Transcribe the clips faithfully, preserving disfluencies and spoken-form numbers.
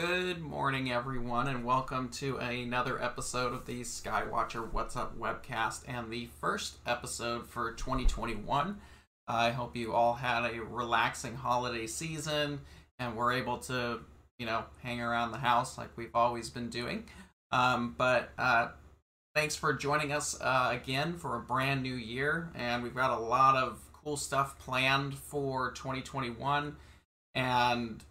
Good morning, everyone, and welcome to another episode of the Skywatcher What's Up webcast and the first episode for twenty twenty-one. I hope you all had a relaxing holiday season and were able to, you know, hang around the house like we've always been doing. Um, but uh, thanks for joining us uh, again for a brand new year, and we've got a lot of cool stuff planned for twenty twenty-one and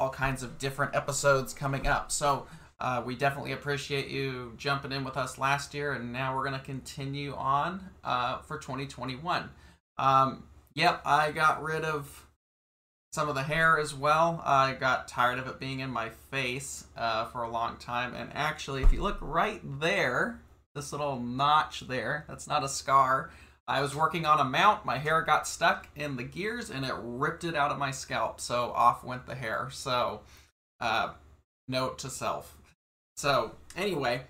all kinds of different episodes coming up. So uh, we definitely appreciate you jumping in with us last year, and now we're going to continue on uh, for twenty twenty-one. Um, yep, I got rid of some of the hair as well. I got tired of it being in my face uh, for a long time. And actually, if you look right there, this little notch there, that's not a scar. I was working on a mount, my hair got stuck in the gears, and it ripped it out of my scalp, so off went the hair. So, uh, note to self. So, anyway,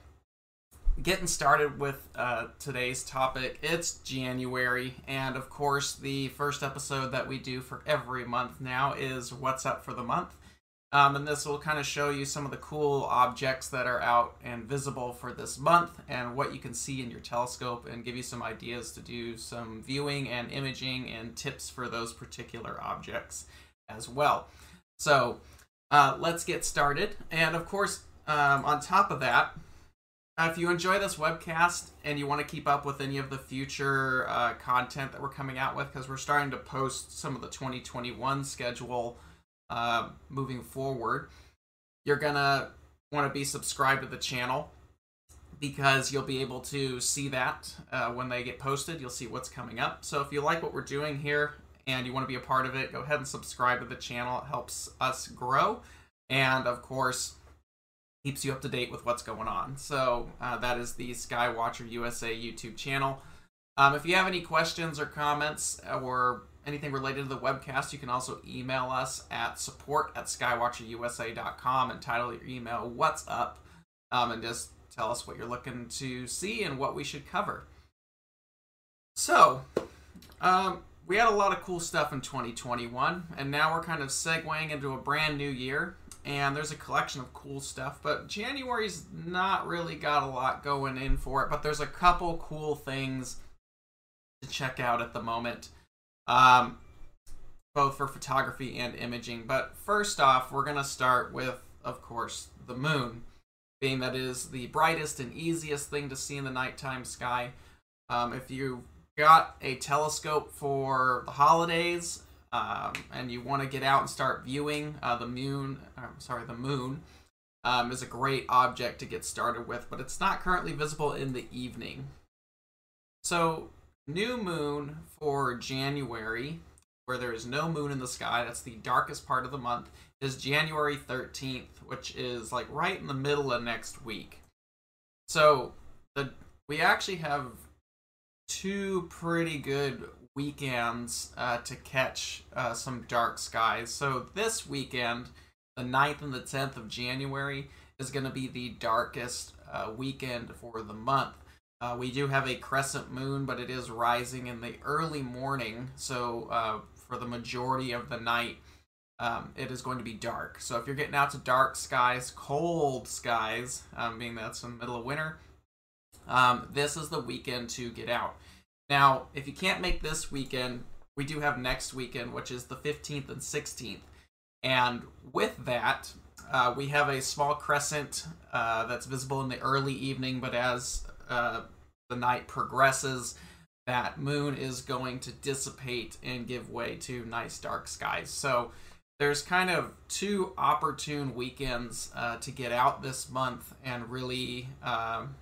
getting started with uh, today's topic. It's January, and of course, the first episode that we do for every month now is What's Up for the Month. Um, and this will kind of show you some of the cool objects that are out and visible for this month and what you can see in your telescope, and give you some ideas to do some viewing and imaging and tips for those particular objects as well. So uh, let's get started. And of course, um, on top of that, if you enjoy this webcast and you want to keep up with any of the future uh, content that we're coming out with, because we're starting to post some of the twenty twenty-one schedule Uh, moving forward, you're gonna want to be subscribed to the channel, because you'll be able to see that uh, when they get posted. You'll see what's coming up. So if you like what we're doing here and you want to be a part of it, go ahead and subscribe to the channel. It helps us grow, and of course keeps you up to date with what's going on. So uh, that is the Skywatcher U S A YouTube channel. Um, if you have any questions or comments or anything related to the webcast, you can also email us at support at skywatcher u s a dot com and title your email What's Up, um, and just tell us what you're looking to see and what we should cover. So, um, we had a lot of cool stuff in twenty twenty-one, and now we're kind of segueing into a brand new year, and there's a collection of cool stuff, but January's not really got a lot going in for it, but there's a couple cool things to check out at the moment. Um, both for photography and imaging. But first off, we're going to start with, of course, the moon, being that it is the brightest and easiest thing to see in the nighttime sky. Um, if you got a telescope for the holidays um, and you want to get out and start viewing uh, the moon, I'm sorry, the moon um, is a great object to get started with, but it's not currently visible in the evening. So new moon for January, where there is no moon in the sky, that's the darkest part of the month, is January thirteenth, which is like right in the middle of next week. So the, we actually have two pretty good weekends uh, to catch uh, some dark skies. So this weekend, the ninth and the tenth of January, is going to be the darkest uh, weekend for the month. Uh, we do have a crescent moon, but it is rising in the early morning, so uh, for the majority of the night, um, it is going to be dark. So if you're getting out to dark skies, cold skies, um, being that's in the middle of winter, um, this is the weekend to get out. Now, if you can't make this weekend, we do have next weekend, which is the fifteenth and sixteenth. And with that, uh, we have a small crescent uh, that's visible in the early evening, but as Uh, the night progresses, that moon is going to dissipate and give way to nice dark skies. So there's kind of two opportune weekends uh, to get out this month and really um,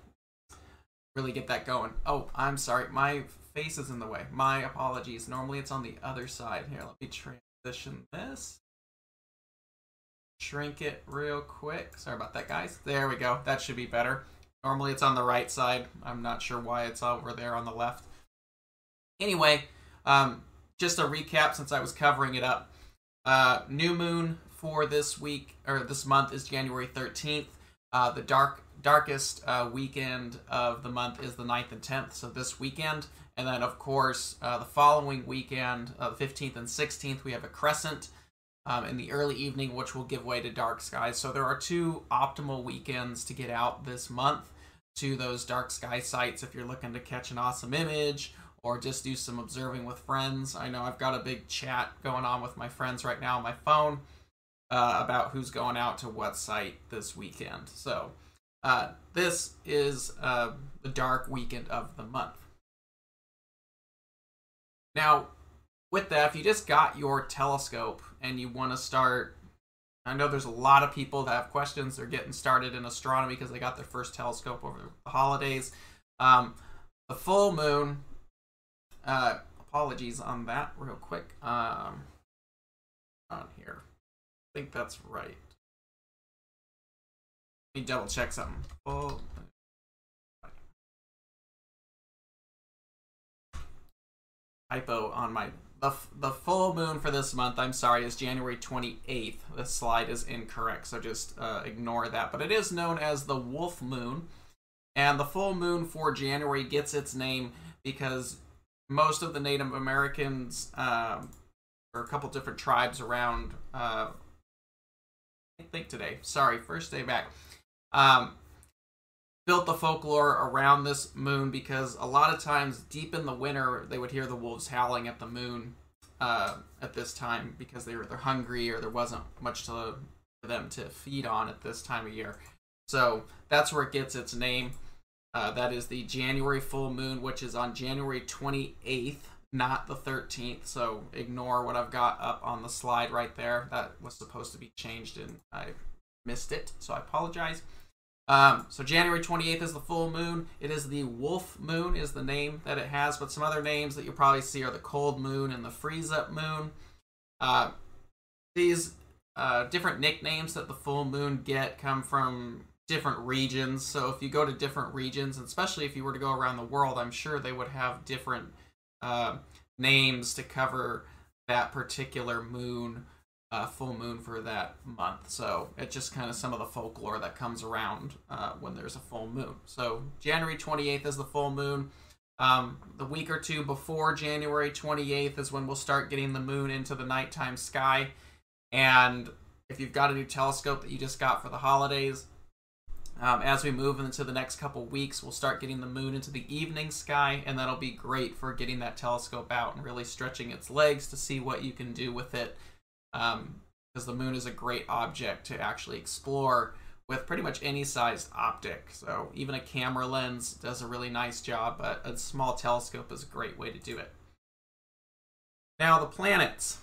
really get that going. Oh, I'm sorry, my face is in the way. My apologies. Normally it's on the other side. Here, let me transition this. Shrink it real quick. Sorry about that, guys. There we go. That should be better. Normally it's on the right side. I'm not sure why it's over there on the left. Anyway, um, just a recap since I was covering it up. Uh, new moon for this week, or this month, is January thirteenth. Uh, the dark darkest uh, weekend of the month is the ninth and tenth, so this weekend. And then, of course, uh, the following weekend, uh, the fifteenth and sixteenth, we have a crescent. um, in the early evening, which will give way to dark skies. So there are two optimal weekends to get out this month to those dark sky sites if you're looking to catch an awesome image or just do some observing with friends. I know I've got a big chat going on with my friends right now on my phone uh, about who's going out to what site this weekend. So uh, this is uh, the dark weekend of the month. Now, with that, if you just got your telescope and you want to start, I know there's a lot of people that have questions. They're getting started in astronomy because they got their first telescope over the holidays. Um, the full moon, uh, apologies on that real quick. Um, on here, I think that's right. Let me double check something. Full moon. Typo on my the the full moon for this month. I'm sorry, is January twenty-eighth. This slide is incorrect, so just uh, ignore that. But it is known as the Wolf Moon, and the full moon for January gets its name because most of the Native Americans, um, or a couple different tribes around, uh, I think today. Sorry, first day back. Um, built the folklore around this moon because a lot of times deep in the winter they would hear the wolves howling at the moon uh, at this time because they were either hungry or there wasn't much to, for them to feed on at this time of year. So that's where it gets its name. Uh, that is the January full moon, which is on January twenty-eighth, not the thirteenth. So ignore what I've got up on the slide right there. That was supposed to be changed and I missed it, so I apologize. Um, so January twenty-eighth is the full moon. It is the Wolf Moon is the name that it has, but some other names that you'll probably see are the Cold Moon and the Freeze Up Moon. Uh, these uh, different nicknames that the full moon get come from different regions. So if you go to different regions, and especially if you were to go around the world, I'm sure they would have different uh, names to cover that particular moon. Uh, full moon for that month. So it's just kind of some of the folklore that comes around uh, when there's a full moon. So January twenty-eighth is the full moon. Um, the week or two before January twenty-eighth is when we'll start getting the moon into the nighttime sky. And if you've got a new telescope that you just got for the holidays, um, as we move into the next couple weeks, we'll start getting the moon into the evening sky, and that'll be great for getting that telescope out and really stretching its legs to see what you can do with it. Um, because the moon is a great object to actually explore with pretty much any sized optic. So even a camera lens does a really nice job, but a small telescope is a great way to do it. Now the planets.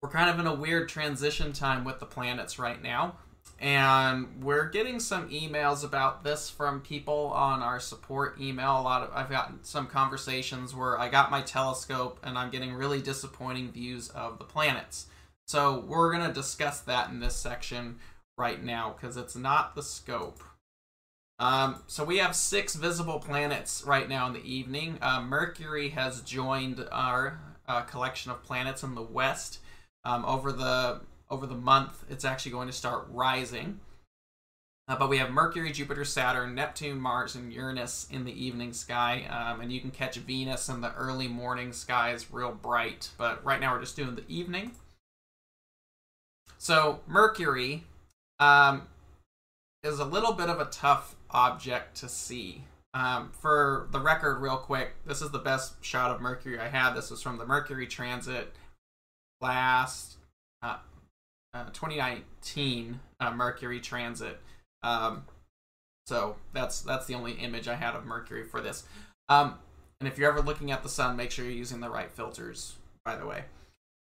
We're kind of in a weird transition time with the planets right now. And we're getting some emails about this from people on our support email. A lot of I've gotten some conversations where I got my telescope and I'm getting really disappointing views of the planets. So we're going to discuss that in this section right now because it's not the scope. Um, so we have six visible planets right now in the evening. Uh, Mercury has joined our uh, collection of planets in the west um, over the... Over the month, it's actually going to start rising. Uh, but we have Mercury, Jupiter, Saturn, Neptune, Mars, and Uranus in the evening sky. Um, and you can catch Venus in the early morning skies real bright. But right now we're just doing the evening. So Mercury um, is a little bit of a tough object to see. Um, for the record, real quick, this is the best shot of Mercury I had. This was from the Mercury transit last... Uh, Uh, twenty nineteen uh, Mercury transit. Um, so that's that's the only image I had of Mercury for this. Um, and if you're ever looking at the sun, make sure you're using the right filters, by the way.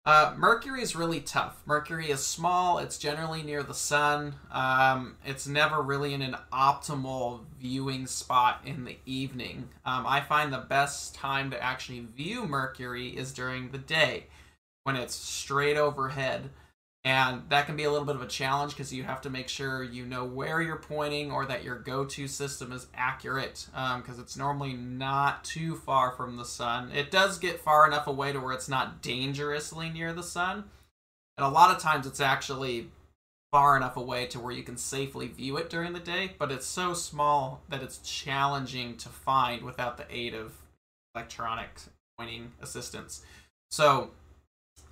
Uh, Mercury is really tough. Mercury is small. It's generally near the sun. Um, it's never really in an optimal viewing spot in the evening. Um, I find the best time to actually view Mercury is during the day when it's straight overhead. And that can be a little bit of a challenge because you have to make sure you know where you're pointing or that your go-to system is accurate because um, it's normally not too far from the sun. It does get far enough away to where it's not dangerously near the sun. And a lot of times it's actually far enough away to where you can safely view it during the day, but it's so small that it's challenging to find without the aid of electronic pointing assistance. So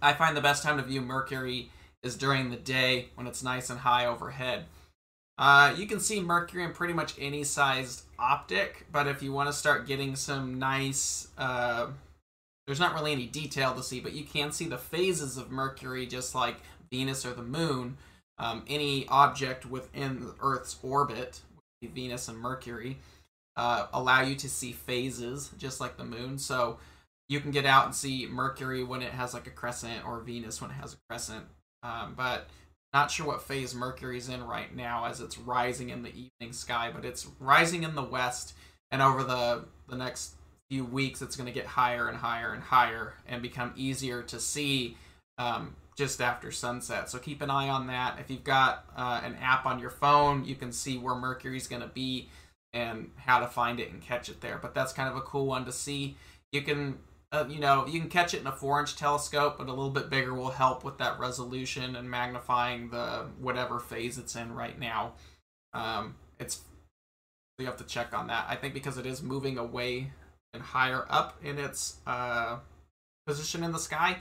I find the best time to view Mercury is during the day when it's nice and high overhead. Uh, you can see Mercury in pretty much any sized optic, but if you want to start getting some nice, uh, there's not really any detail to see, but you can see the phases of Mercury just like Venus or the Moon. Um, any object within Earth's orbit, Venus and Mercury, uh, allow you to see phases just like the Moon. So you can get out and see Mercury when it has like a crescent or Venus when it has a crescent, um, but not sure what phase Mercury's in right now as it's rising in the evening sky, but it's rising in the west, and over the, the next few weeks it's going to get higher and higher and higher and become easier to see um, just after sunset. So keep an eye on that. If you've got uh, an app on your phone, you can see where Mercury's going to be and how to find it and catch it there. But that's kind of a cool one to see. You can... Uh, you know, you can catch it in a four inch telescope, but a little bit bigger will help with that resolution and magnifying the whatever phase it's in right now. Um, it's you have to check on that. I think because it is moving away and higher up in its uh, position in the sky,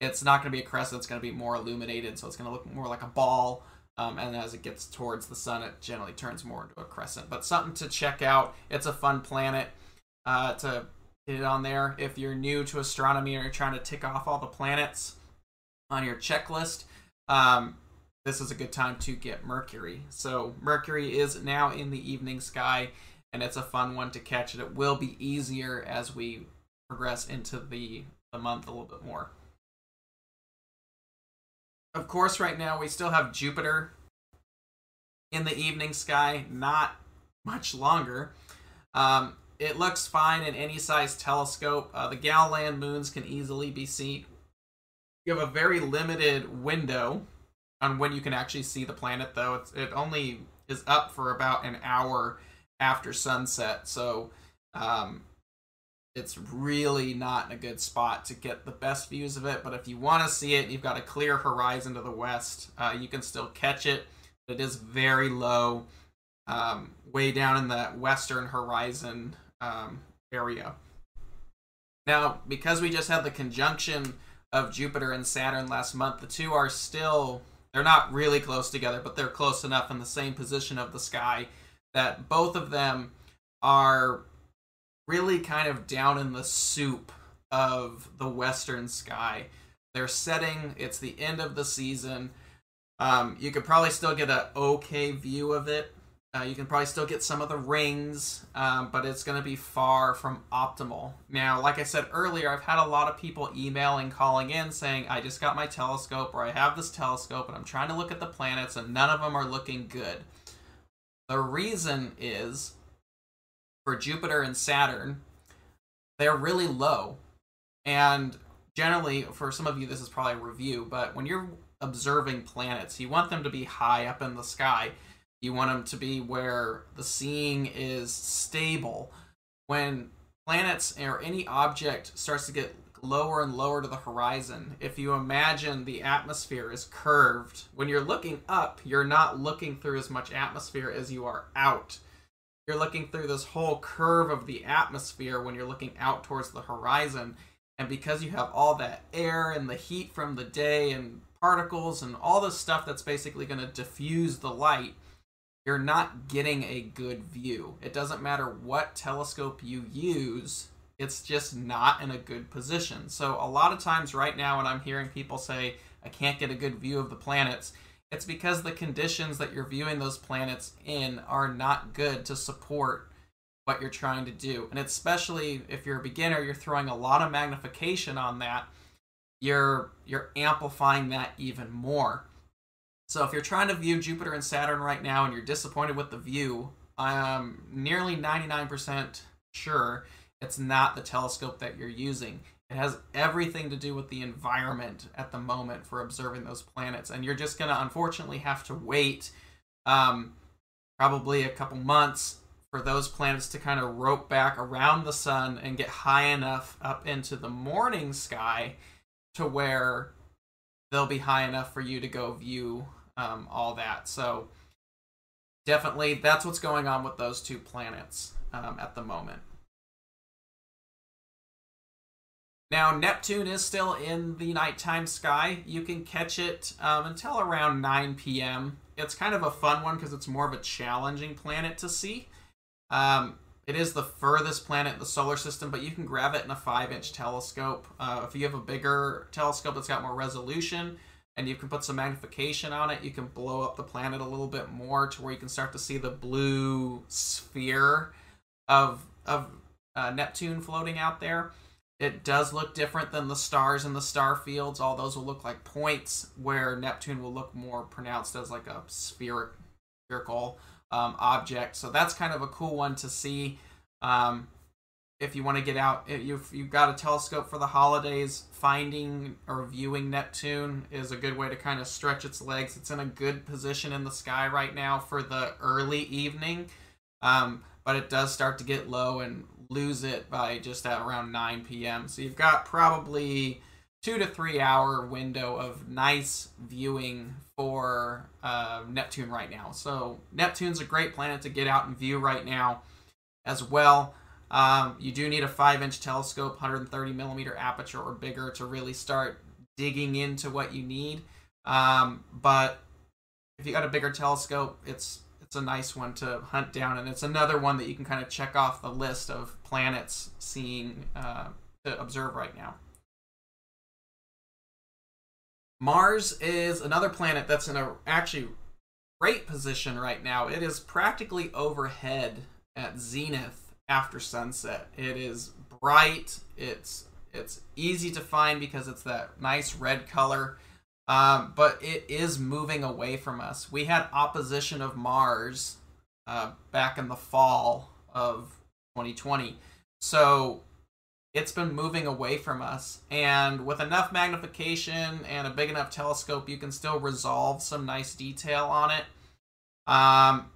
it's not going to be a crescent. It's going to be more illuminated, so it's going to look more like a ball. Um, and as it gets towards the sun, it generally turns more into a crescent. But something to check out. It's a fun planet uh, to... it on there. If you're new to astronomy or you're trying to tick off all the planets on your checklist, um, this is a good time to get Mercury. So Mercury is now in the evening sky, and it's a fun one to catch. It will be easier as we progress into the, the month a little bit more. Of course, right now we still have Jupiter in the evening sky, not much longer. Um, It looks fine in any size telescope. Uh, the Galilean moons can easily be seen. You have a very limited window on when you can actually see the planet, though. It's, it only is up for about an hour after sunset, so um, it's really not in a good spot to get the best views of it. But if you want to see it, you've got a clear horizon to the west. Uh, you can still catch it, but it is very low, um, way down in the western horizon Um, area. Now, because we just had the conjunction of Jupiter and Saturn last month, the two are still, they're not really close together, but they're close enough in the same position of the sky that both of them are really kind of down in the soup of the western sky. They're setting, it's the end of the season. Um, you could probably still get an okay view of it. Uh, you can probably still get some of the rings, um, but it's going to be far from optimal. Now, like I said earlier, I've had a lot of people emailing, calling in, saying, I just got my telescope, or I have this telescope, and I'm trying to look at the planets, and none of them are looking good. The reason is, for Jupiter and Saturn, they're really low. And generally, for some of you, this is probably a review, but when you're observing planets, you want them to be high up in the sky. You want them to be where the seeing is stable. When planets or any object starts to get lower and lower to the horizon, if you imagine the atmosphere is curved, when you're looking up, you're not looking through as much atmosphere as you are out. You're looking through this whole curve of the atmosphere when you're looking out towards the horizon. And because you have all that air and the heat from the day and particles and all this stuff that's basically going to diffuse the light, you're not getting a good view. It doesn't matter what telescope you use, it's just not in a good position. So a lot of times right now when I'm hearing people say, I can't get a good view of the planets, it's because the conditions that you're viewing those planets in are not good to support what you're trying to do. And especially if you're a beginner, you're throwing a lot of magnification on that. You're, you're amplifying that even more. So if you're trying to view Jupiter and Saturn right now and you're disappointed with the view, I'm nearly ninety-nine percent sure it's not the telescope that you're using. It has everything to do with the environment at the moment for observing those planets. And you're just going to unfortunately have to wait um, probably a couple months for those planets to kind of rope back around the sun and get high enough up into the morning sky to where they'll be high enough for you to go view Um, all that. So definitely that's what's going on with those two planets um, at the moment. Now, Neptune is still in the nighttime sky. You can catch it um, until around nine p m It's kind of a fun one because it's more of a challenging planet to see. Um, it is the furthest planet in the solar system, but you can grab it in a five inch telescope. Uh, if you have a bigger telescope that's got more resolution, and you can put some magnification on it, you can blow up the planet a little bit more to where you can start to see the blue sphere of, of uh, Neptune floating out there. It does look different than the stars in the star fields. All those will look like points, where Neptune will look more pronounced as like a spheric, spherical um, object. So that's kind of a cool one to see. Um, if you want to get out, if you've got a telescope for the holidays, finding or viewing Neptune is a good way to kind of stretch its legs. It's in a good position in the sky right now for the early evening, um, but it does start to get low and lose it by just at around nine p m So you've got probably two to three hour window of nice viewing for uh, Neptune right now. So Neptune's a great planet to get out and view right now as well. Um, you do need a five inch telescope, one hundred thirty millimeter aperture or bigger to really start digging into what you need. Um, but if you got a bigger telescope, it's It's a nice one to hunt down, and it's another one that you can kind of check off the list of planets seeing uh, to observe right now. Mars is another planet that's in a actually great position right now. It is practically overhead at zenith after sunset. It is bright. It's it's easy to find because it's that nice red color. Um, but it is moving away from us. We had opposition of Mars uh, back in the fall of twenty twenty. So it's been moving away from us. And with enough magnification and a big enough telescope, you can still resolve some nice detail on it. Um,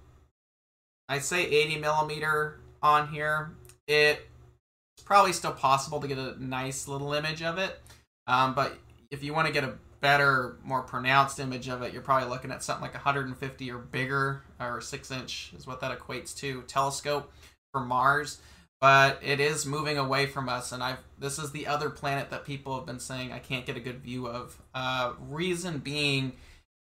I say eighty millimeter on here. It's probably still possible to get a nice little image of it. Um, but if you want to get a better, more pronounced image of it, you're probably looking at something like one hundred fifty or bigger, or six inch is what that equates to, telescope for Mars. But it is moving away from us, and I've this is the other planet that people have been saying I can't get a good view of. Uh, reason being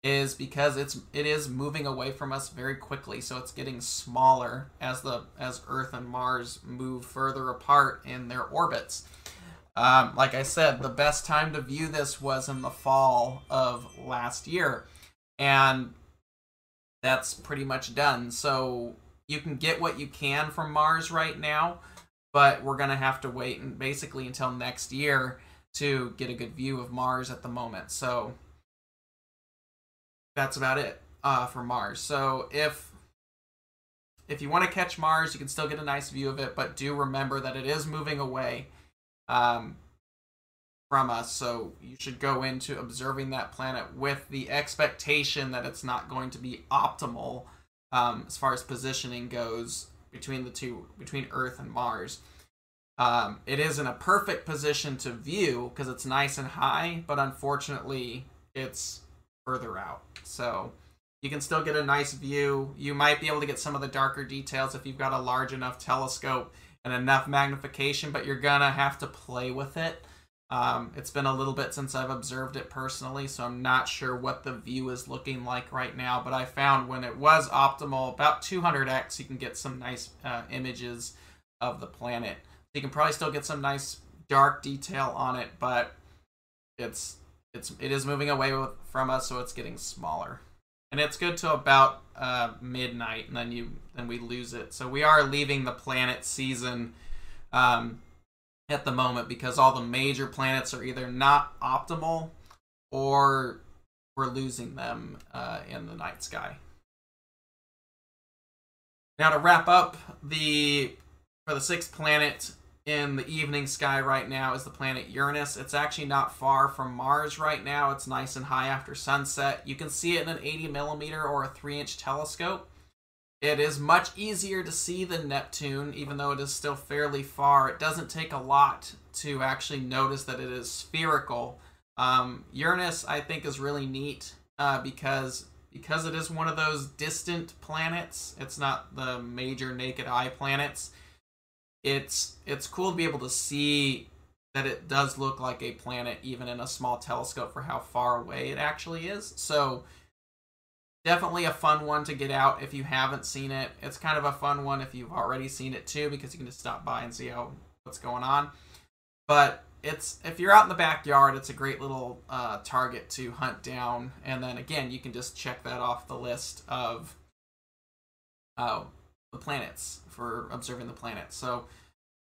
is because it's it is moving away from us very quickly, so it's getting smaller as the as Earth and Mars move further apart in their orbits. Um, like I said, the best time to view this was in the fall of last year, and that's pretty much done. So you can get what you can from Mars right now, but we're going to have to wait and basically until next year to get a good view of Mars at the moment. So that's about it uh, for Mars. So if if you want to catch Mars, you can still get a nice view of it, but do remember that it is moving away Um, from us, so you should go into observing that planet with the expectation that it's not going to be optimal um, as far as positioning goes between the two, between Earth and Mars. Um, it is in a perfect position to view because it's nice and high, but unfortunately it's further out. So you can still get a nice view. You might be able to get some of the darker details if you've got a large enough telescope and enough magnification, but you're gonna have to play with it. Um, it's been a little bit since I've observed it personally, so I'm not sure what the view is looking like right now, but I found when it was optimal, about two hundred X, you can get some nice uh, images of the planet. You can probably still get some nice dark detail on it, but it's it's it is moving away with, from us, so it's getting smaller. And it's good to about uh, midnight, and then you then we lose it. So we are leaving the planet season um, at the moment because all the major planets are either not optimal or we're losing them uh, in the night sky. Now to wrap up, the for the sixth planet in the evening sky right now is the planet Uranus. It's actually not far from Mars right now. It's nice and high after sunset. You can see it in an eighty millimeter or a three inch telescope. It is much easier to see than Neptune, even though it is still fairly far. It doesn't take a lot to actually notice that it is spherical. Um, Uranus, I think, is really neat uh, because, because it is one of those distant planets. It's not the major naked eye planets. It's it's cool to be able to see that it does look like a planet, even in a small telescope, for how far away it actually is. So definitely a fun one to get out if you haven't seen it. It's kind of a fun one if you've already seen it too, because you can just stop by and see how what's going on. But it's, if you're out in the backyard, it's a great little uh, target to hunt down. And then again, you can just check that off the list of uh, the planets, for observing the planets. So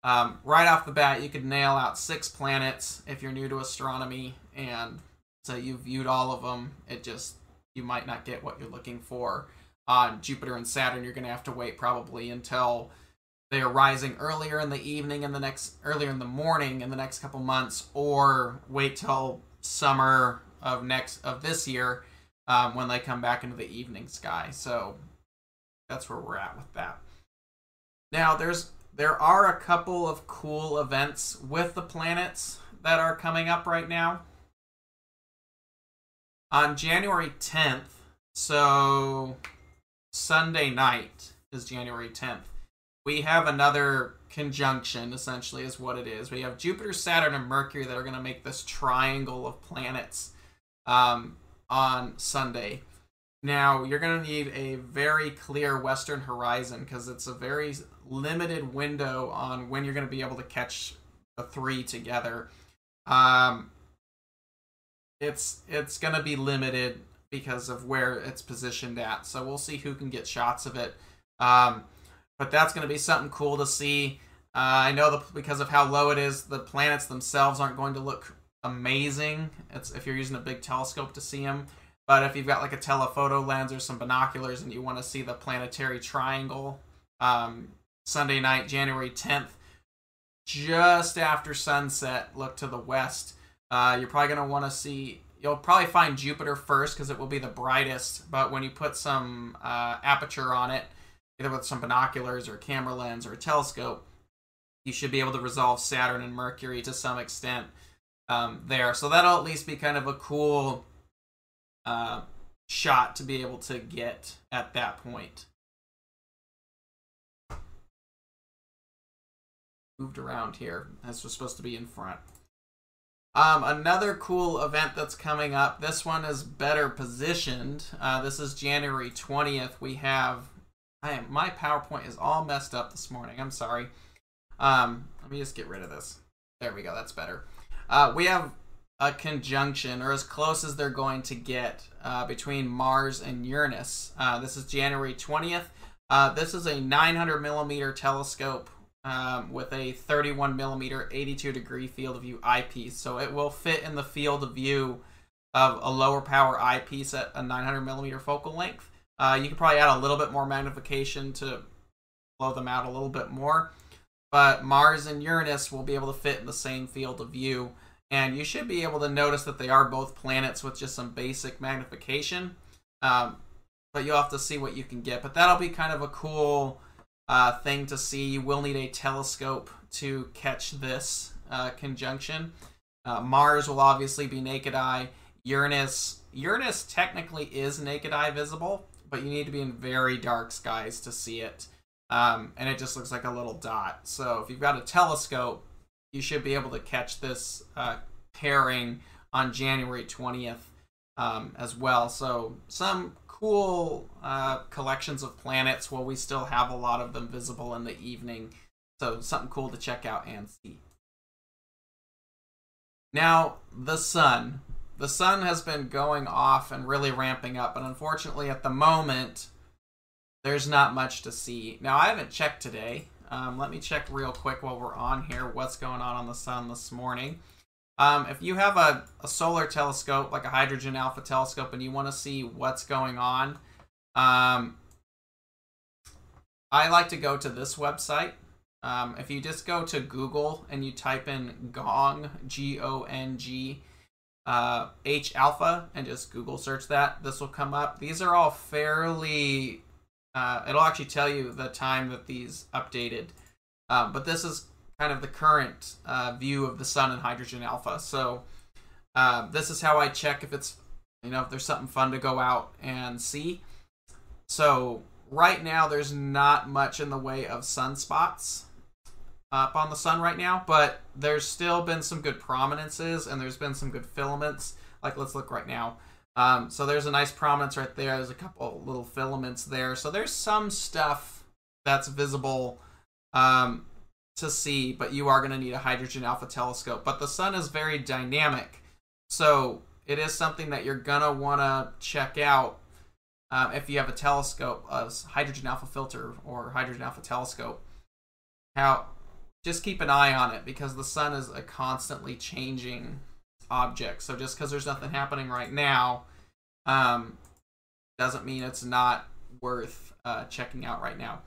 um, right off the bat, you could nail out six planets if you're new to astronomy, and so you viewed all of them. It just, you might not get what you're looking for. On Jupiter and Saturn, you're going to have to wait probably until they are rising earlier in the evening and the next earlier in the morning in the next couple months, or wait till summer of next of this year um, when they come back into the evening sky. So that's where we're at with that. Now there's there are a couple of cool events with the planets that are coming up right now. On January tenth, so Sunday night is January tenth. We have another conjunction, essentially, is what it is. We have Jupiter, Saturn, and Mercury that are going to make this triangle of planets um, on Sunday. Now, you're going to need a very clear western horizon, because it's a very limited window on when you're going to be able to catch the three together. Um, it's it's going to be limited because of where it's positioned at. So we'll see who can get shots of it. Um, But that's going to be something cool to see. Uh, I know the, because of how low it is, the planets themselves aren't going to look amazing. It's, if you're using a big telescope to see them. But if you've got like a telephoto lens or some binoculars and you want to see the planetary triangle, um, Sunday night, January tenth, just after sunset, look to the west. Uh, you're probably going to want to see, you'll probably find Jupiter first because it will be the brightest. But when you put some uh, aperture on it, either with some binoculars or a camera lens or a telescope, you should be able to resolve Saturn and Mercury to some extent um, there. So that'll at least be kind of a cool uh, shot to be able to get at that point. Moved around here. This was supposed to be in front. Um, another cool event that's coming up, this one is better positioned. Uh, this is January twentieth. We have... I am, my PowerPoint is all messed up this morning. I'm sorry. Um, let me just get rid of this. There we go. That's better. Uh, we have a conjunction, or as close as they're going to get, uh, between Mars and Uranus. Uh, this is January twentieth. Uh, this is a nine hundred millimeter telescope um, with a thirty-one millimeter eighty-two degree field of view eyepiece. So it will fit in the field of view of a lower power eyepiece at a nine hundred millimeter focal length. Uh, you could probably add a little bit more magnification to blow them out a little bit more. But Mars and Uranus will be able to fit in the same field of view. And you should be able to notice that they are both planets with just some basic magnification. Um, but you'll have to see what you can get. But that'll be kind of a cool uh, thing to see. You will need a telescope to catch this uh, conjunction. Uh, Mars will obviously be naked eye. Uranus, Uranus technically is naked eye visible, but you need to be in very dark skies to see it. Um, and it just looks like a little dot. So if you've got a telescope, you should be able to catch this uh, pairing on January twentieth um, as well. So some cool uh, collections of planets while we still have a lot of them visible in the evening. So something cool to check out and see. Now, the sun. The sun has been going off and really ramping up, and unfortunately at the moment, there's not much to see. Now, I haven't checked today. Um, let me check real quick while we're on here what's going on on the sun this morning. Um, if you have a, a solar telescope, like a hydrogen alpha telescope, and you want to see what's going on, um, I like to go to this website. Um, if you just go to Google and you type in Gong, G O N G, Uh, H alpha, and just Google search that, this will come up. These are all fairly, uh, it'll actually tell you the time that these updated. Um, but this is kind of the current uh, view of the sun and hydrogen alpha. So uh, this is how I check if it's, you know, if there's something fun to go out and see. So right now there's not much in the way of sunspots. up on the sun right now, but there's still been some good prominences and there's been some good filaments. Like, let's look right now. Um, so there's a nice prominence right there. There's a couple little filaments there. So there's some stuff that's visible um, to see, but you are going to need a hydrogen alpha telescope. But the sun is very dynamic, so it is something that you're going to want to check out um, if you have a telescope, a hydrogen alpha filter or hydrogen alpha telescope. Now, just keep an eye on it because the sun is a constantly changing object. So just because there's nothing happening right now um, doesn't mean it's not worth uh, checking out right now.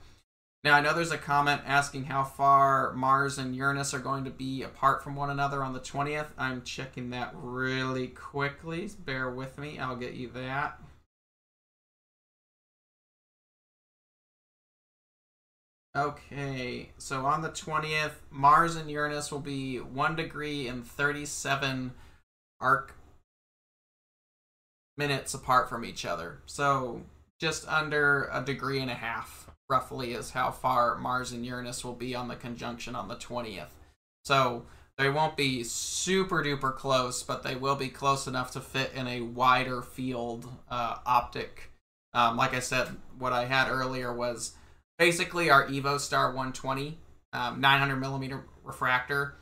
Now, I know there's a comment asking how far Mars and Uranus are going to be apart from one another on the twentieth. I'm checking that really quickly. Bear with me. I'll get you that. Okay, so on the twentieth, Mars and Uranus will be one degree and thirty-seven arc minutes apart from each other. So just under a degree and a half, roughly, is how far Mars and Uranus will be on the conjunction on the twentieth. So they won't be super duper close, but they will be close enough to fit in a wider field uh, optic. Um, like I said, what I had earlier was basically our EvoStar one twenty, um, nine hundred millimeter refractor,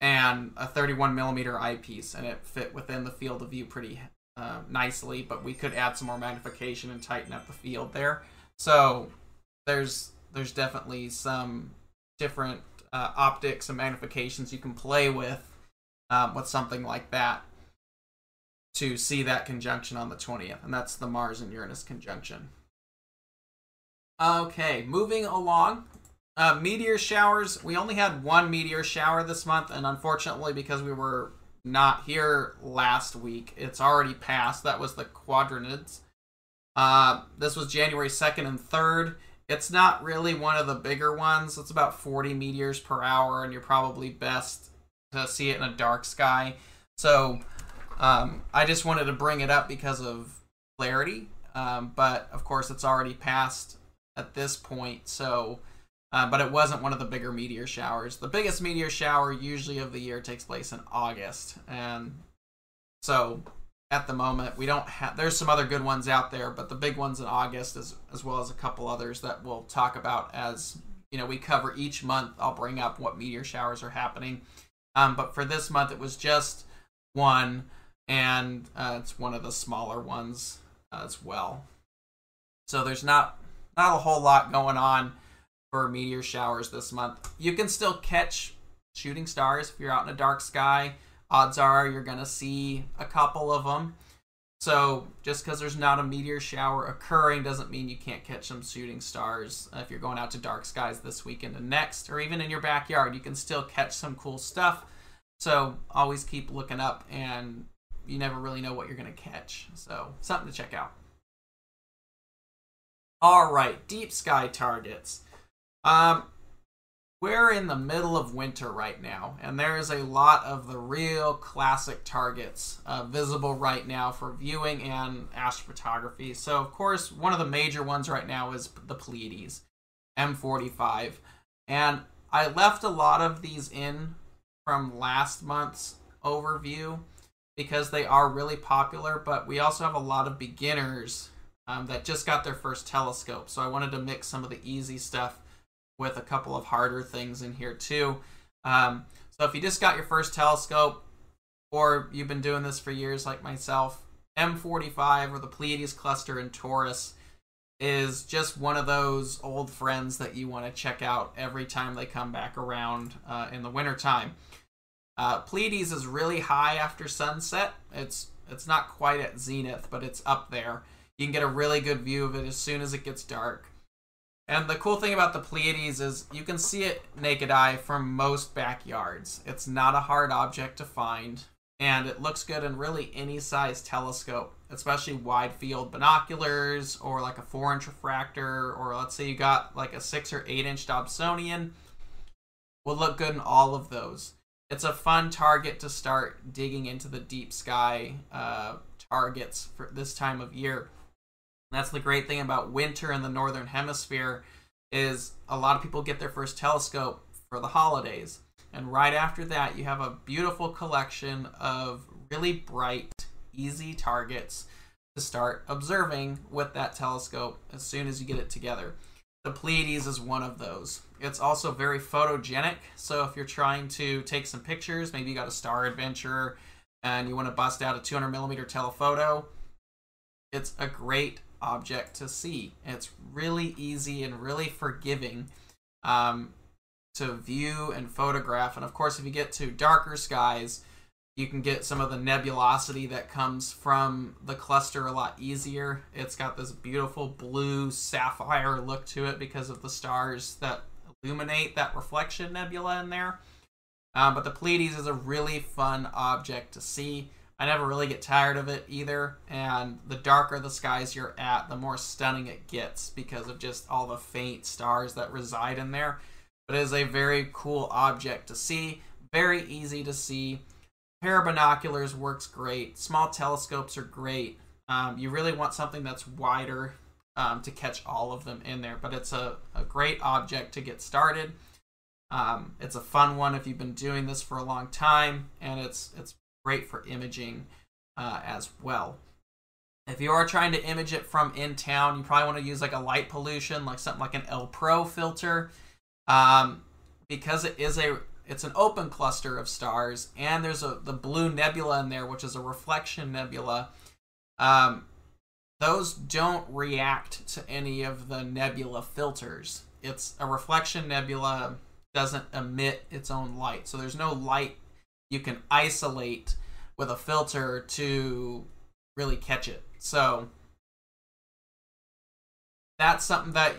and a thirty-one millimeter eyepiece, and it fit within the field of view pretty uh, nicely, but we could add some more magnification and tighten up the field there. So there's, there's definitely some different uh, optics and magnifications you can play with um, with something like that to see that conjunction on the twentieth, and that's the Mars and Uranus conjunction. Okay, moving along. Uh, meteor showers. We only had one meteor shower this month, and unfortunately, because we were not here last week, it's already passed. That was the quadranids. Uh, this was January second and third. It's not really one of the bigger ones. It's about forty meteors per hour, and you're probably best to see it in a dark sky. So um, I just wanted to bring it up because of clarity, um, but of course, it's already passed at this point, so uh, but it wasn't one of the bigger meteor showers. The biggest meteor shower usually of the year takes place in August, and so at the moment we don't have, there's some other good ones out there, but the big ones in August, as, as well as a couple others that we'll talk about as, you know, we cover each month. I'll bring up what meteor showers are happening, um, but for this month it was just one, and uh, it's one of the smaller ones as well. So there's not Not a whole lot going on for meteor showers this month. You can still catch shooting stars if you're out in a dark sky. Odds are you're going to see a couple of them. So just because there's not a meteor shower occurring doesn't mean you can't catch some shooting stars. If you're going out to dark skies this weekend and next, or even in your backyard, you can still catch some cool stuff. So always keep looking up, and you never really know what you're going to catch. So something to check out. Alright, deep sky targets. Um, we're in the middle of winter right now, and there is a lot of the real classic targets uh, visible right now for viewing and astrophotography. So, of course, one of the major ones right now is the Pleiades, M forty-five. And I left a lot of these in from last month's overview because they are really popular, but we also have a lot of beginners Um, that just got their first telescope. So I wanted to mix some of the easy stuff with a couple of harder things in here too. Um, so if you just got your first telescope, or you've been doing this for years like myself, M forty-five or the Pleiades cluster in Taurus is just one of those old friends that you want to check out every time they come back around uh, in the wintertime. Uh, Pleiades is really high after sunset. It's, it's not quite at zenith, but it's up there. You can get a really good view of it as soon as it gets dark. And the cool thing about the Pleiades is you can see it naked eye from most backyards. It's not a hard object to find, and it looks good in really any size telescope, especially wide field binoculars or like a four inch refractor, or let's say you got like a six or eight inch Dobsonian. Will look good in all of those. It's a fun target to start digging into the deep sky uh, targets for this time of year. That's the great thing about winter in the northern hemisphere, is a lot of people get their first telescope for the holidays. And right after that, you have a beautiful collection of really bright, easy targets to start observing with that telescope as soon as you get it together. The Pleiades is one of those. It's also very photogenic, so if you're trying to take some pictures, maybe you got a star adventure and you want to bust out a two hundred millimeter telephoto, it's a great object to see. It's really easy and really forgiving um, to view and photograph. And of course, if you get to darker skies, you can get some of the nebulosity that comes from the cluster a lot easier. It's got this beautiful blue sapphire look to it because of the stars that illuminate that reflection nebula in there. Uh, but the Pleiades is a really fun object to see. I never really get tired of it either. And the darker the skies you're at, the more stunning it gets because of just all the faint stars that reside in there. But it is a very cool object to see. Very easy to see. Pair of binoculars works great. Small telescopes are great. Um, you really want something that's wider um, to catch all of them in there, but it's a, a great object to get started. Um, it's a fun one if you've been doing this for a long time, and it's it's great for imaging uh, as well. If you are trying to image it from in town, you probably want to use like a light pollution, like something like an L Pro filter, um, because it is a It's an open cluster of stars, and there's a the blue nebula in there, which is a reflection nebula. Um, those don't react to any of the nebula filters. It's a reflection nebula, doesn't emit its own light, so there's no light you can isolate with a filter to really catch it. So that's something that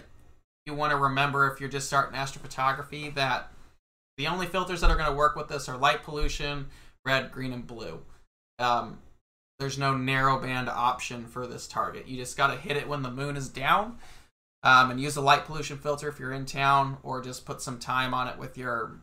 you want to remember if you're just starting astrophotography, that the only filters that are going to work with this are light pollution, red, green, and blue. Um, there's no narrow band option for this target. You just got to hit it when the moon is down, um, and use a light pollution filter if you're in town, or just put some time on it with your,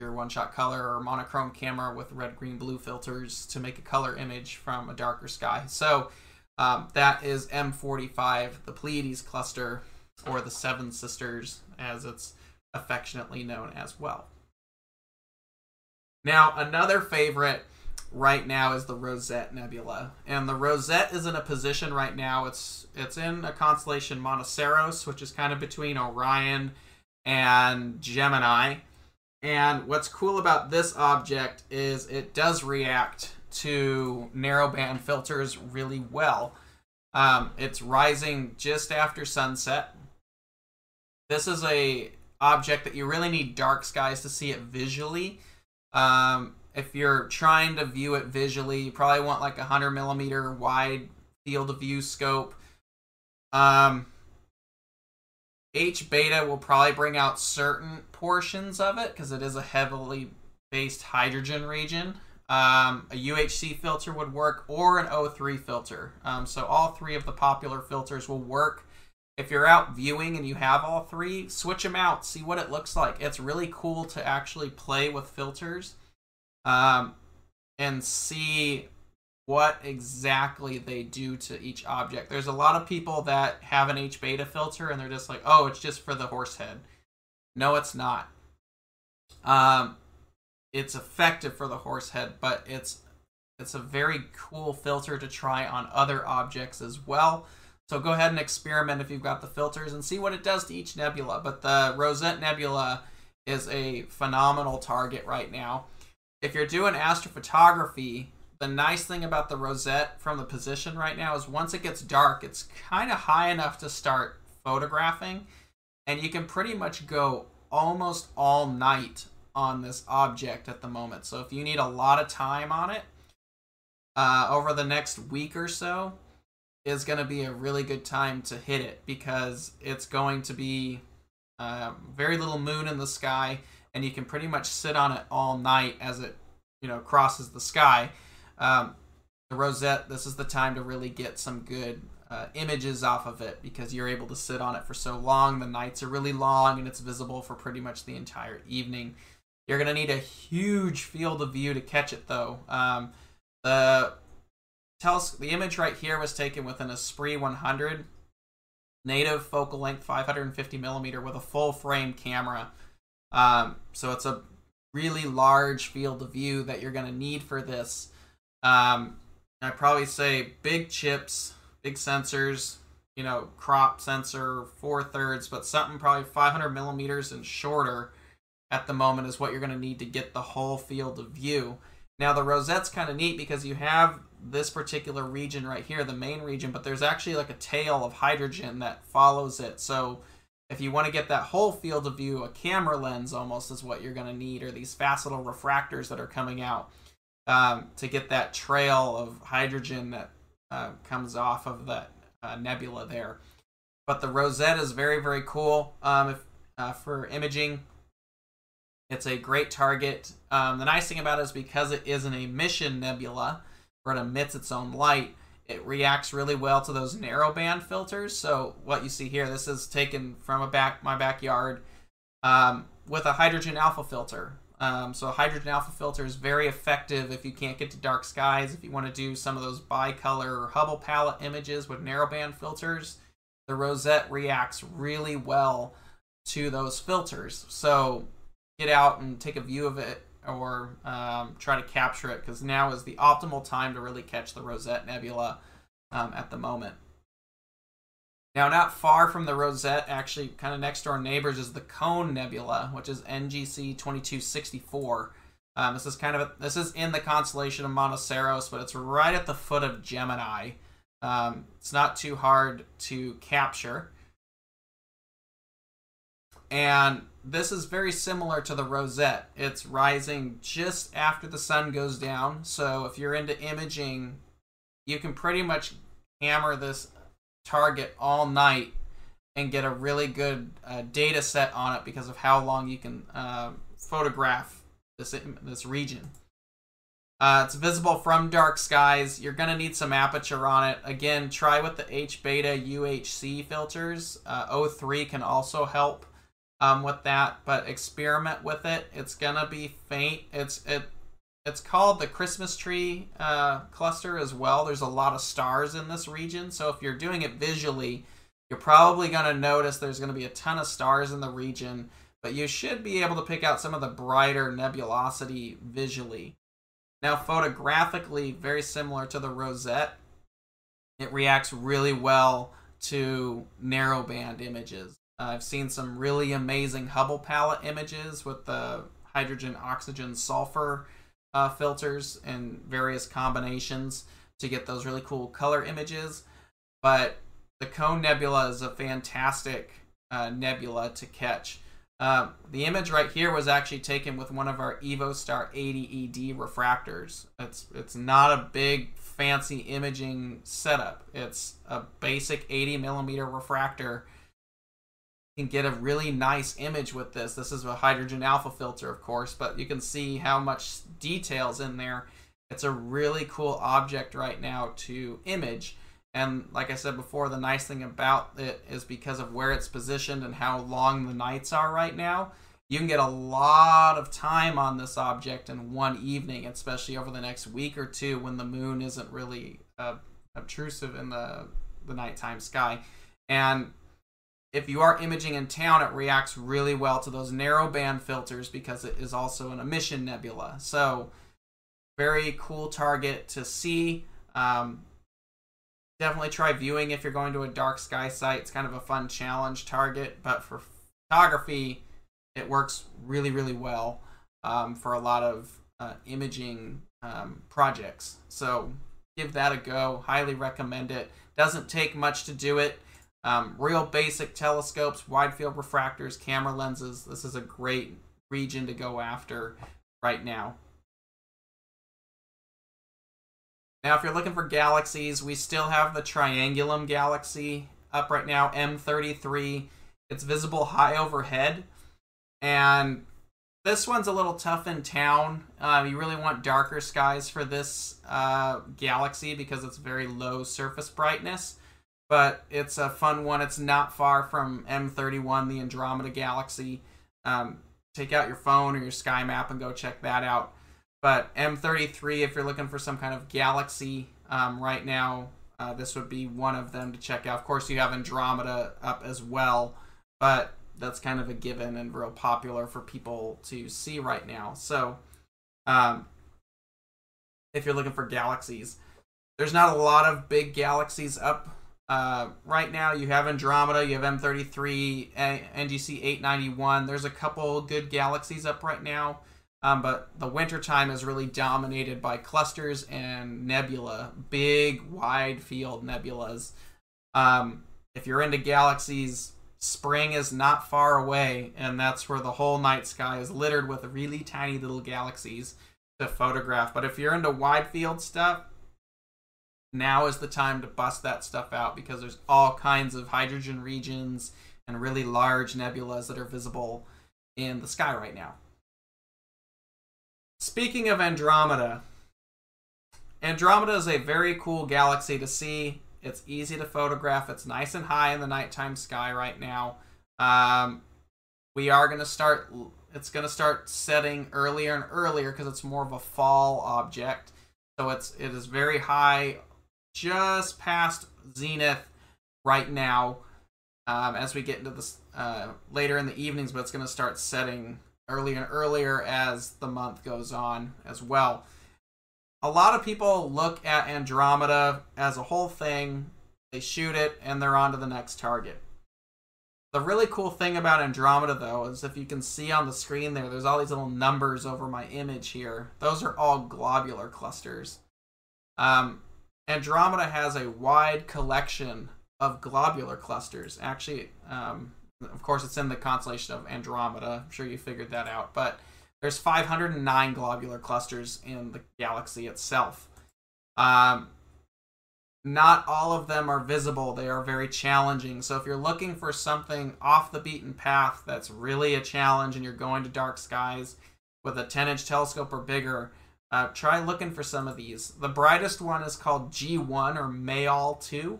your one-shot color or monochrome camera with red, green, blue filters to make a color image from a darker sky. So um, that is M forty-five, the Pleiades cluster, or the Seven Sisters, as it's affectionately known as well. Now, another favorite right now is the Rosette Nebula. And the Rosette is in a position right now. It's it's in a constellation Monoceros, which is kind of between Orion and Gemini. And what's cool about this object is it does react to narrowband filters really well. Um, it's rising just after sunset. This is a object that you really need dark skies to see it visually. Um, if you're trying to view it visually, you probably want like a one hundred millimeter wide field of view scope. Um, H beta will probably bring out certain portions of it because it is a heavily based hydrogen region. Um, a U H C filter would work, or an O three filter. Um, so all three of the popular filters will work. If you're out viewing and you have all three, switch them out, see what it looks like. It's really cool to actually play with filters um, and see what exactly they do to each object. There's a lot of people that have an H beta filter and they're just like, oh, it's just for the horse head. No, it's not. Um, it's effective for the horse head, but it's, it's a very cool filter to try on other objects as well. So go ahead and experiment if you've got the filters and see what it does to each nebula. But the Rosette Nebula is a phenomenal target right now. If you're doing astrophotography, the nice thing about the Rosette from the position right now is once it gets dark, it's kind of high enough to start photographing. And you can pretty much go almost all night on this object at the moment. So if you need a lot of time on it uh, over the next week or so, is going to be a really good time to hit it, because it's going to be uh, very little moon in the sky, and you can pretty much sit on it all night as it, you know, crosses the sky. Um, the Rosette, this is the time to really get some good uh, images off of it, because you're able to sit on it for so long. The nights are really long, and it's visible for pretty much the entire evening. You're going to need a huge field of view to catch it, though. Um, the Telescope, the image right here was taken with an Esprit one hundred, native focal length five hundred fifty millimeter with a full frame camera. Um, so it's a really large field of view that you're going to need for this. Um, I'd probably say big chips, big sensors, you know, crop sensor, four thirds, but something probably five hundred millimeters and shorter at the moment is what you're going to need to get the whole field of view. Now the Rosette's kind of neat because you have this particular region right here, the main region, but there's actually like a tail of hydrogen that follows it. So if you want to get that whole field of view, a camera lens almost is what you're going to need, or these facile refractors that are coming out um, to get that trail of hydrogen that uh, comes off of that uh, nebula there. But the Rosette is very, very cool um, if, uh, for imaging. It's a great target. Um, the nice thing about it is because it is an emission nebula, where it emits its own light, it reacts really well to those narrowband filters. So what you see here, this is taken from a back my backyard um, with a hydrogen alpha filter. Um, so a hydrogen alpha filter is very effective if you can't get to dark skies, if you want to do some of those bicolor or Hubble palette images with narrowband filters. The Rosette reacts really well to those filters. So get out and take a view of it, or um, try to capture it, because now is the optimal time to really catch the Rosette Nebula um, at the moment. Now, not far from the Rosette, actually kind of next to our neighbors, is the Cone Nebula, which is N G C twenty-two sixty-four. Um, this is kind of a, this is in the constellation of Monoceros, but it's right at the foot of Gemini. Um, it's not too hard to capture. And this is very similar to the Rosette. It's rising just after the sun goes down. So if you're into imaging, you can pretty much hammer this target all night and get a really good uh, data set on it because of how long you can uh, photograph this, this region. Uh, it's visible from dark skies. You're going to need some aperture on it. Again, try with the H beta U H C filters. Uh, O three can also help Um, with that, but experiment with it. It's gonna be faint. It's it it's called the Christmas tree uh, cluster as well. There's a lot of stars in this region, so if you're doing it visually, you're probably gonna notice there's gonna be a ton of stars in the region, but you should be able to pick out some of the brighter nebulosity visually. Now photographically, very similar to the Rosette, it reacts really well to narrowband images. I've seen some really amazing Hubble palette images with the hydrogen, oxygen, sulfur uh, filters and various combinations to get those really cool color images. But the Cone Nebula is a fantastic uh, nebula to catch. Uh, the image right here was actually taken with one of our EvoStar eighty E D refractors. It's, it's not a big fancy imaging setup. It's a basic eighty millimeter refractor. Can get a really nice image with this. This is a hydrogen alpha filter, of course, but you can see how much detail's in there. It's a really cool object right now to image. And like I said before, the nice thing about it is because of where it's positioned and how long the nights are right now, you can get a lot of time on this object in one evening, especially over the next week or two when the moon isn't really uh, obtrusive in the, the nighttime sky. And if you are imaging in town, it reacts really well to those narrowband filters because it is also an emission nebula. So, very cool target to see. Um, definitely try viewing if you're going to a dark sky site. It's kind of a fun challenge target, but for photography, it works really, really well um, for a lot of uh, imaging um, projects. So, give that a go. Highly recommend it. Doesn't take much to do it. Um, real basic telescopes, wide field refractors, camera lenses. This is a great region to go after right now. Now, if you're looking for galaxies, we still have the Triangulum Galaxy up right now, M thirty-three. It's visible high overhead. And this one's a little tough in town. Uh, you really want darker skies for this uh, galaxy because it's very low surface brightness. But it's a fun one. It's not far from M thirty-one, the Andromeda Galaxy. Um, take out your phone or your sky map and go check that out. But M thirty-three, if you're looking for some kind of galaxy um, right now, uh, this would be one of them to check out. Of course, you have Andromeda up as well. But that's kind of a given and real popular for people to see right now. So um, if you're looking for galaxies, there's not a lot of big galaxies up uh, right now. You have Andromeda, you have M thirty-three, N G C eight ninety-one. There's a couple good galaxies up right now. Um, but the winter time is really dominated by clusters and nebula, big wide field nebulas. Um, if you're into galaxies, spring is not far away, and that's where the whole night sky is littered with really tiny little galaxies to photograph. But if you're into wide field stuff, now is the time to bust that stuff out, because there's all kinds of hydrogen regions and really large nebulas that are visible in the sky right now. Speaking of Andromeda, Andromeda is a very cool galaxy to see. It's easy to photograph. It's nice and high in the nighttime sky right now. Um, we are going to start, it's going to start setting earlier and earlier because it's more of a fall object. So it's, it is very high, just past zenith right now, um, as we get into this uh, later in the evenings, but it's going to start setting earlier and earlier as the month goes on as well. A lot of people look at Andromeda as a whole thing, they shoot it, and they're on to the next target. The really cool thing about Andromeda, though, is if you can see on the screen there, there's all these little numbers over my image here. Those are all globular clusters. Um, Andromeda has a wide collection of globular clusters. Actually, um, of course, it's in the constellation of Andromeda. I'm sure you figured that out. But there's five hundred nine globular clusters in the galaxy itself. Um, not all of them are visible. They are very challenging. So if you're looking for something off the beaten path that's really a challenge and you're going to dark skies with a ten inch telescope or bigger, uh, try looking for some of these. The brightest one is called G one or Mayol two.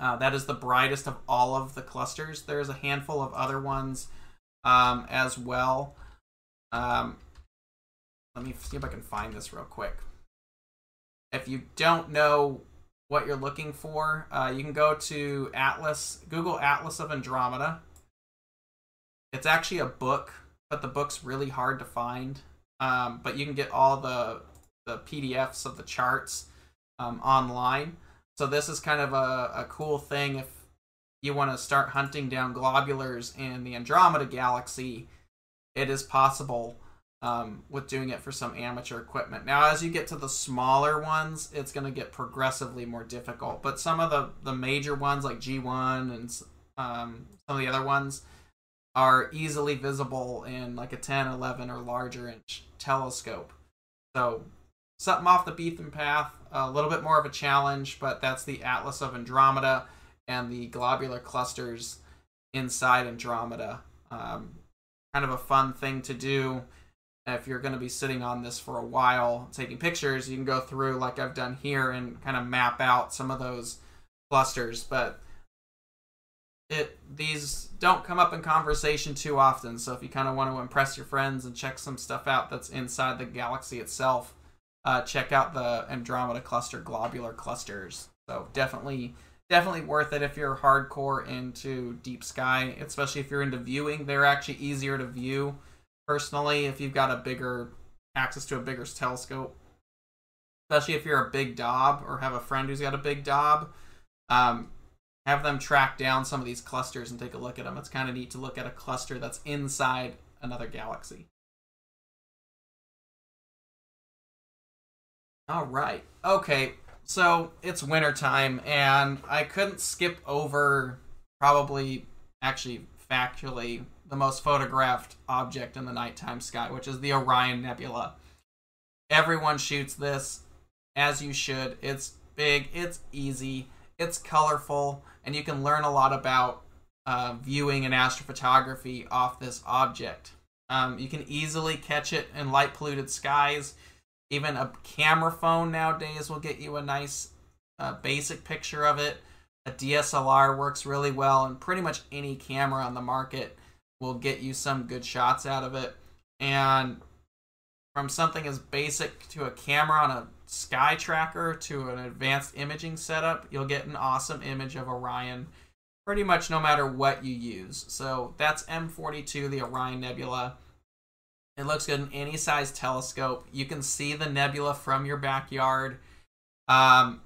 Uh, that is the brightest of all of the clusters. There's a handful of other ones um, as well. Um, let me see if I can find this real quick. If you don't know what you're looking for, uh, you can go to Atlas, Google Atlas of Andromeda. It's actually a book, but the book's really hard to find. Um, but you can get all the, the P D Fs of the charts um, online. So this is kind of a, a cool thing if you want to start hunting down globulars in the Andromeda Galaxy. It is possible um, with doing it for some amateur equipment. Now, as you get to the smaller ones, it's going to get progressively more difficult. But some of the, the major ones like G one and um, some of the other ones are easily visible in like a ten, eleven or larger inch telescope. So something off the beaten path, a little bit more of a challenge, but that's the Atlas of Andromeda and the globular clusters inside Andromeda. Um, kind of a fun thing to do if you're going to be sitting on this for a while, taking pictures. You can go through like I've done here and kind of map out some of those clusters, but it these don't come up in conversation too often. So if you kind of want to impress your friends and check some stuff out that's inside the galaxy itself, Uh, check out the Andromeda cluster globular clusters. So definitely definitely worth it if you're hardcore into deep sky, especially if you're into viewing. They're actually easier to view personally if you've got a bigger access to a bigger telescope, especially if you're a big daub or have a friend who's got a big daub. Um, have them track down some of these clusters and take a look at them. It's kind of neat to look at a cluster that's inside another galaxy. All right. Okay. So it's winter time, and I couldn't skip over probably, actually, factually, the most photographed object in the nighttime sky, which is the Orion Nebula. Everyone shoots this, as you should. It's big, it's easy, it's colorful, and you can learn a lot about uh, viewing and astrophotography off this object. Um, you can easily catch it in light-polluted skies. Even a camera phone nowadays will get you a nice uh, basic picture of it. A D S L R works really well, and pretty much any camera on the market will get you some good shots out of it. And from something as basic to a camera on a sky tracker to an advanced imaging setup, you'll get an awesome image of Orion pretty much no matter what you use. So that's M forty-two, the Orion Nebula. It looks good in any size telescope. You can see the nebula from your backyard. Um,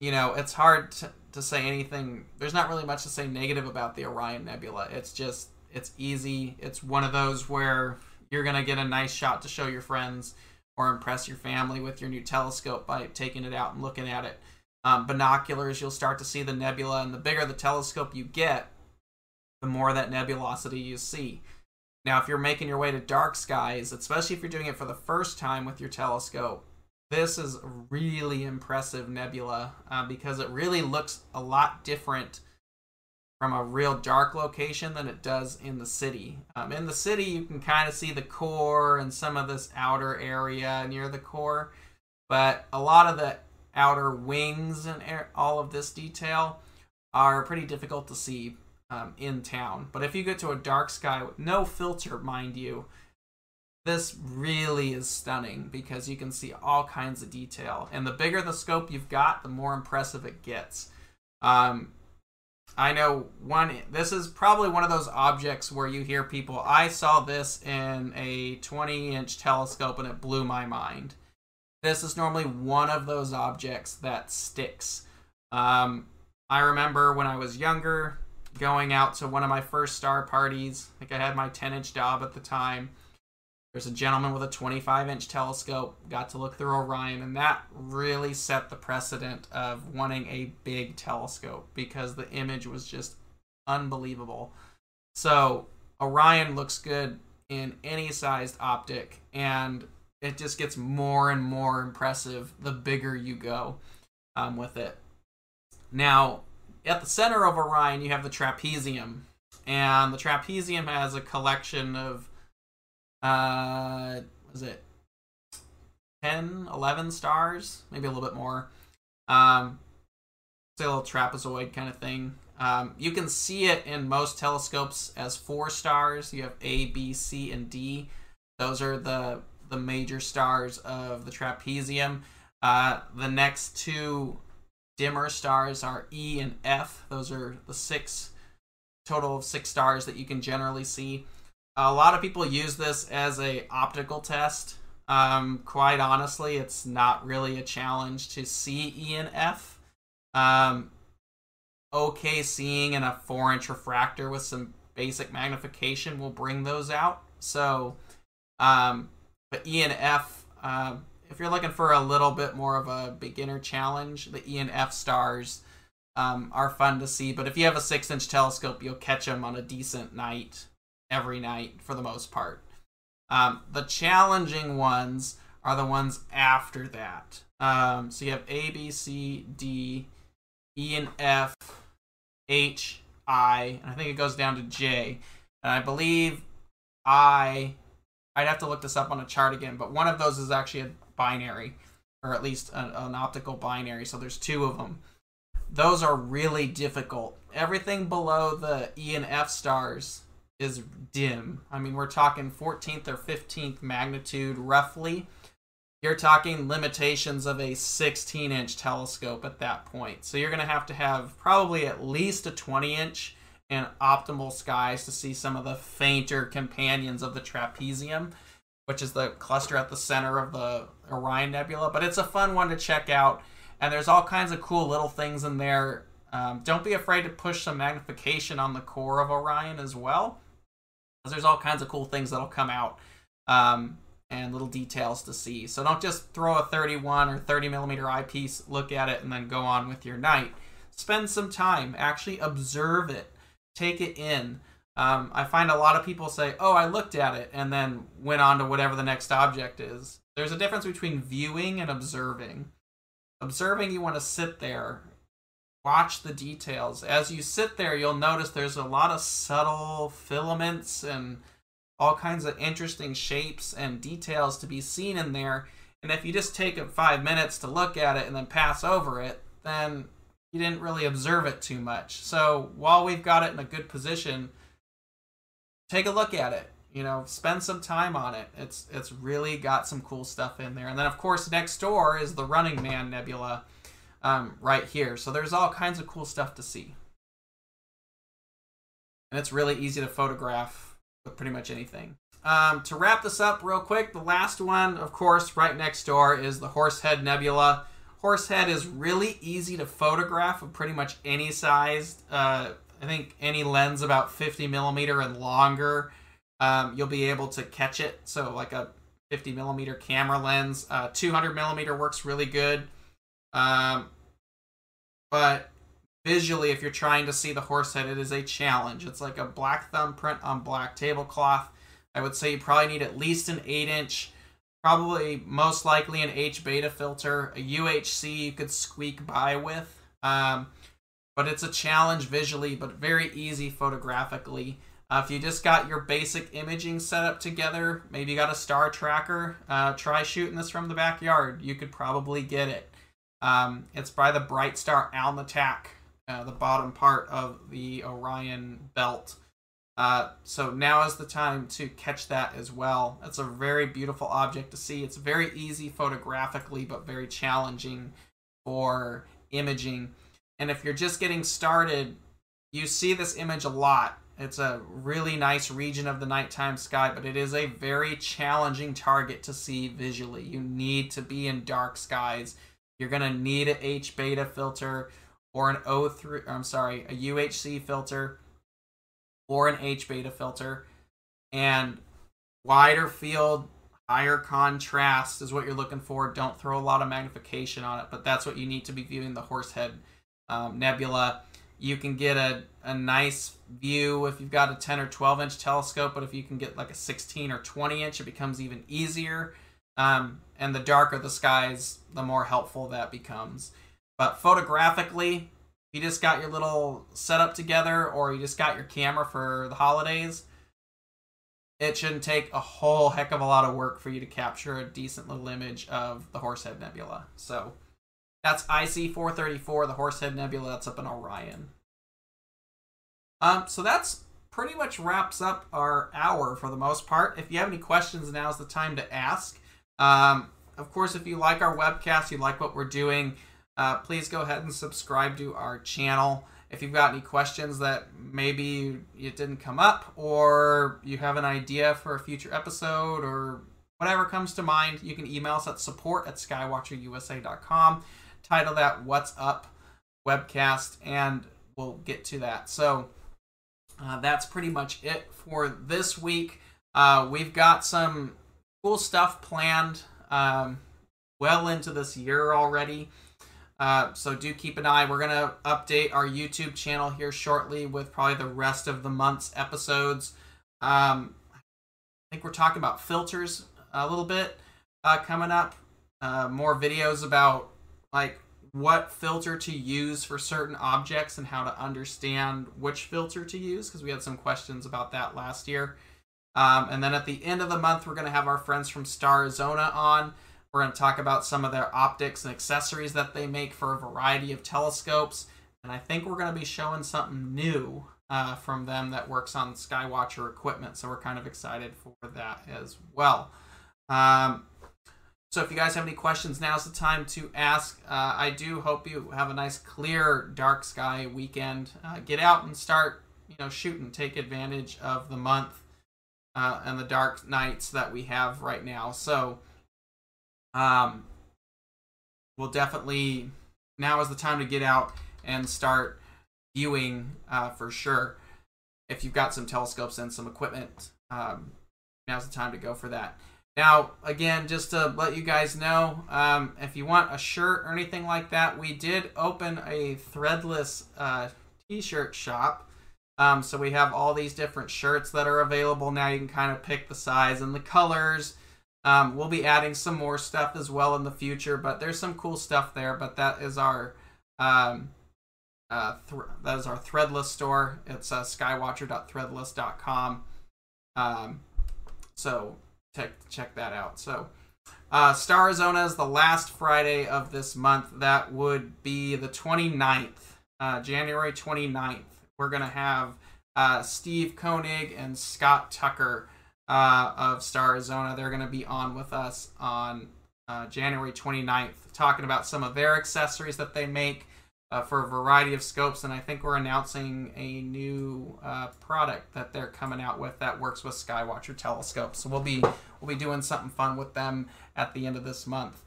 you know, it's hard to, to say anything. There's not really much to say negative about the Orion Nebula. It's just, it's easy. It's one of those where you're going to get a nice shot to show your friends or impress your family with your new telescope by taking it out and looking at it. Um, binoculars, you'll start to see the nebula, and the bigger the telescope you get, the more that nebulosity you see. Now, if you're making your way to dark skies, especially if you're doing it for the first time with your telescope, this is a really impressive nebula uh, because it really looks a lot different from a real dark location than it does in the city. Um, in the city, you can kind of see the core and some of this outer area near the core, but a lot of the outer wings and air, all of this detail are pretty difficult to see um, in town. But if you get to a dark sky with no filter, mind you, this really is stunning because you can see all kinds of detail. And the bigger the scope you've got, the more impressive it gets. Um, I know one, this is probably one of those objects where you hear people, I saw this in a twenty inch telescope and it blew my mind. This is normally one of those objects that sticks. Um, I remember when I was younger, going out to one of my first star parties. I think I had my ten inch Dob at the time. There's a gentleman with a twenty-five inch telescope, got to look through Orion, and that really set the precedent of wanting a big telescope because the image was just unbelievable. So Orion looks good in any sized optic, and it just gets more and more impressive the bigger you go um, with it. Now, at the center of Orion, you have the Trapezium, and the Trapezium has a collection of Uh, was it ten, eleven stars? Maybe a little bit more. Um, it's a little trapezoid kind of thing. Um, you can see it in most telescopes as four stars. You have A, B, C, and D. Those are the, the major stars of the Trapezium. Uh, the next two dimmer stars are E and F. Those are the six, total of six stars that you can generally see. A lot of people use this as a optical test. Um, quite honestly, it's not really a challenge to see E and F. Um, okay, seeing in a four inch refractor with some basic magnification will bring those out. So, um, but E and F, uh, if you're looking for a little bit more of a beginner challenge, the E and F stars um, are fun to see. But if you have a six inch telescope, you'll catch them on a decent night. Every night for the most part. Um, the challenging ones are the ones after that. Um, so you have A, B, C, D, E and F, H, I, and I think it goes down to J. And I believe I, I'd have to look this up on a chart again, but one of those is actually a binary, or at least an, an optical binary, so there's two of them. Those are really difficult. Everything below the E and F stars is dim. I mean, we're talking fourteenth or fifteenth magnitude roughly. You're talking limitations of a sixteen inch telescope at that point. So you're going to have to have probably at least a twenty inch and optimal skies to see some of the fainter companions of the Trapezium, which is the cluster at the center of the Orion Nebula. But it's a fun one to check out, and there's all kinds of cool little things in there. Um, don't be afraid to push some magnification on the core of Orion as well, because there's all kinds of cool things that'll come out um, and little details to see. So don't just throw a thirty-one or thirty millimeter eyepiece, look at it, and then go on with your night. Spend some time. Actually observe it. Take it in. Um, I find a lot of people say, oh, I looked at it, and then went on to whatever the next object is. There's a difference between viewing and observing. Observing, you want to sit there. Watch the details. As you sit there, you'll notice there's a lot of subtle filaments and all kinds of interesting shapes and details to be seen in there. And if you just take five minutes to look at it and then pass over it, then you didn't really observe it too much. So while we've got it in a good position, take a look at it. You know, spend some time on it. It's, it's really got some cool stuff in there. And then, of course, next door is the Running Man Nebula. Um, right here. So there's all kinds of cool stuff to see. and it's really easy to photograph with pretty much anything. Um, to wrap this up real quick, the last one, of course, right next door is the Horsehead Nebula. Horsehead is really easy to photograph with pretty much any size. Uh, I think any lens about fifty millimeter and longer, um, you'll be able to catch it. So like a fifty millimeter camera lens, uh, two hundred millimeter works really good. Um, but visually, if you're trying to see the Horsehead, it is a challenge. It's like a black thumbprint on black tablecloth. I would say you probably need at least an eight inch, probably most likely an H beta filter, a U H C you could squeak by with. Um, but it's a challenge visually, but very easy photographically. Uh, if you just got your basic imaging setup together, maybe you got a star tracker, uh, try shooting this from the backyard. You could probably get it. Um, it's by the bright star Alnitak, uh, the bottom part of the Orion belt. Uh, so now is the time to catch that as well. It's a very beautiful object to see. It's very easy photographically, but very challenging for imaging. And if you're just getting started, you see this image a lot. It's a really nice region of the nighttime sky, but it is a very challenging target to see visually. You need to be in dark skies. You're going to need an H beta filter or an O three, I'm sorry, a U H C filter or an H beta filter, and wider field, higher contrast is what you're looking for. Don't throw a lot of magnification on it, but that's what you need to be viewing the Horsehead um, Nebula. You can get a, a nice view if you've got a ten or twelve inch telescope, but if you can get like a sixteen or twenty inch, it becomes even easier. Um, and the darker the skies, the more helpful that becomes. But photographically, you just got your little setup together, or you just got your camera for the holidays, it shouldn't take a whole heck of a lot of work for you to capture a decent little image of the Horsehead Nebula. So that's I C four thirty-four, the Horsehead Nebula, that's up in Orion. Um, so that's pretty much wraps up our hour for the most part. If you have any questions, now's the time to ask. Um, of course, if you like our webcast, you like what we're doing, Uh, please go ahead and subscribe to our channel. If you've got any questions that maybe it didn't come up, or you have an idea for a future episode, or whatever comes to mind, you can email us at support at skywatcher u s a dot com. Title that What's Up Webcast, and we'll get to that. So uh, that's pretty much it for this week. Uh, we've got some cool stuff planned um, well into this year already. Uh, so do keep an eye. We're going to update our YouTube channel here shortly with probably the rest of the month's episodes. Um, I think we're talking about filters a little bit uh, coming up. Uh, more videos about like what filter to use for certain objects and how to understand which filter to use, because we had some questions about that last year. Um, and then at the end of the month, we're going to have our friends from Starizona on. We're going to talk about some of their optics and accessories that they make for a variety of telescopes. And I think we're going to be showing something new uh, from them that works on Skywatcher equipment. So we're kind of excited for that as well. Um, so if you guys have any questions, now's the time to ask. Uh, I do hope you have a nice, clear, dark sky weekend. Uh, get out and start, you know, shooting. Take advantage of the month uh, and the dark nights that we have right now. So Um, we'll definitely, now is the time to get out and start viewing uh, for sure. If you've got some telescopes and some equipment, um, now's the time to go for that. Now, again, just to let you guys know, um, if you want a shirt or anything like that, we did open a Threadless uh, t-shirt shop. Um, so we have all these different shirts that are available now. You can kind of pick the size and the colors. Um, we'll be adding some more stuff as well in the future, but there's some cool stuff there. But that is our um, uh, th that is our Threadless store. It's uh, skywatcher dot threadless dot com. Um, so check check that out. So uh, Starizona is the last Friday of this month. That would be the twenty-ninth, uh, January twenty-ninth. We're gonna have uh, Steve Koenig and Scott Tucker Uh, of Starizona. They're going to be on with us on uh, January twenty-ninth, talking about some of their accessories that they make, uh, for a variety of scopes, and I think we're announcing a new uh, product that they're coming out with that works with Skywatcher telescopes. So we'll be we'll be doing something fun with them at the end of this month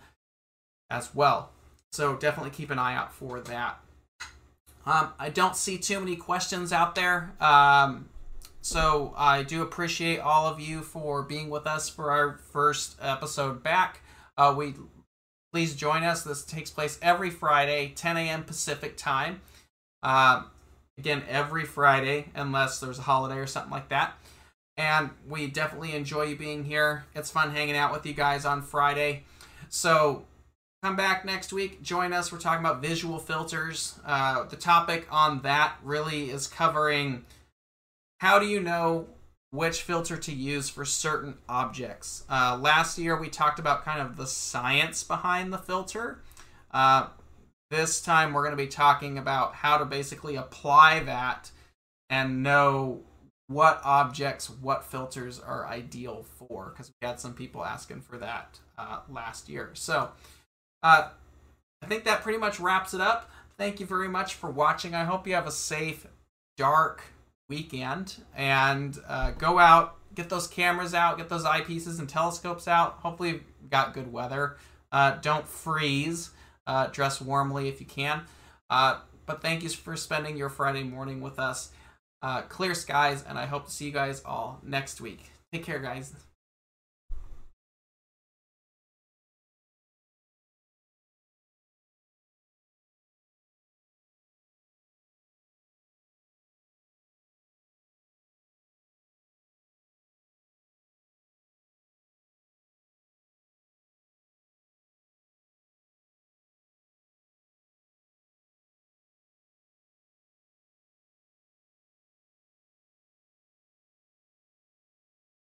as well. So definitely keep an eye out for that. Um, I don't see too many questions out there. Um, so I do appreciate all of you for being with us for our first episode back. Uh, we please join us. This takes place every Friday, ten A M Pacific time. Uh, again, every Friday, unless there's a holiday or something like that. And we definitely enjoy you being here. It's fun hanging out with you guys on Friday. So come back next week. Join us. We're talking about visual filters. Uh, the topic on that really is covering how do you know which filter to use for certain objects. Uh, last year we talked about kind of the science behind the filter. Uh, this time we're going to be talking about how to basically apply that and know what objects, what filters are ideal for, because we had some people asking for that uh, last year. So uh, I think that pretty much wraps it up. Thank you very much for watching. I hope you have a safe, dark weekend, and uh, go out, get those cameras out, get those eyepieces and telescopes out. Hopefully you've got good weather. Uh, don't freeze. Uh, dress warmly if you can. Uh, but thank you for spending your Friday morning with us. Uh, clear skies, and I hope to see you guys all next week. Take care, guys.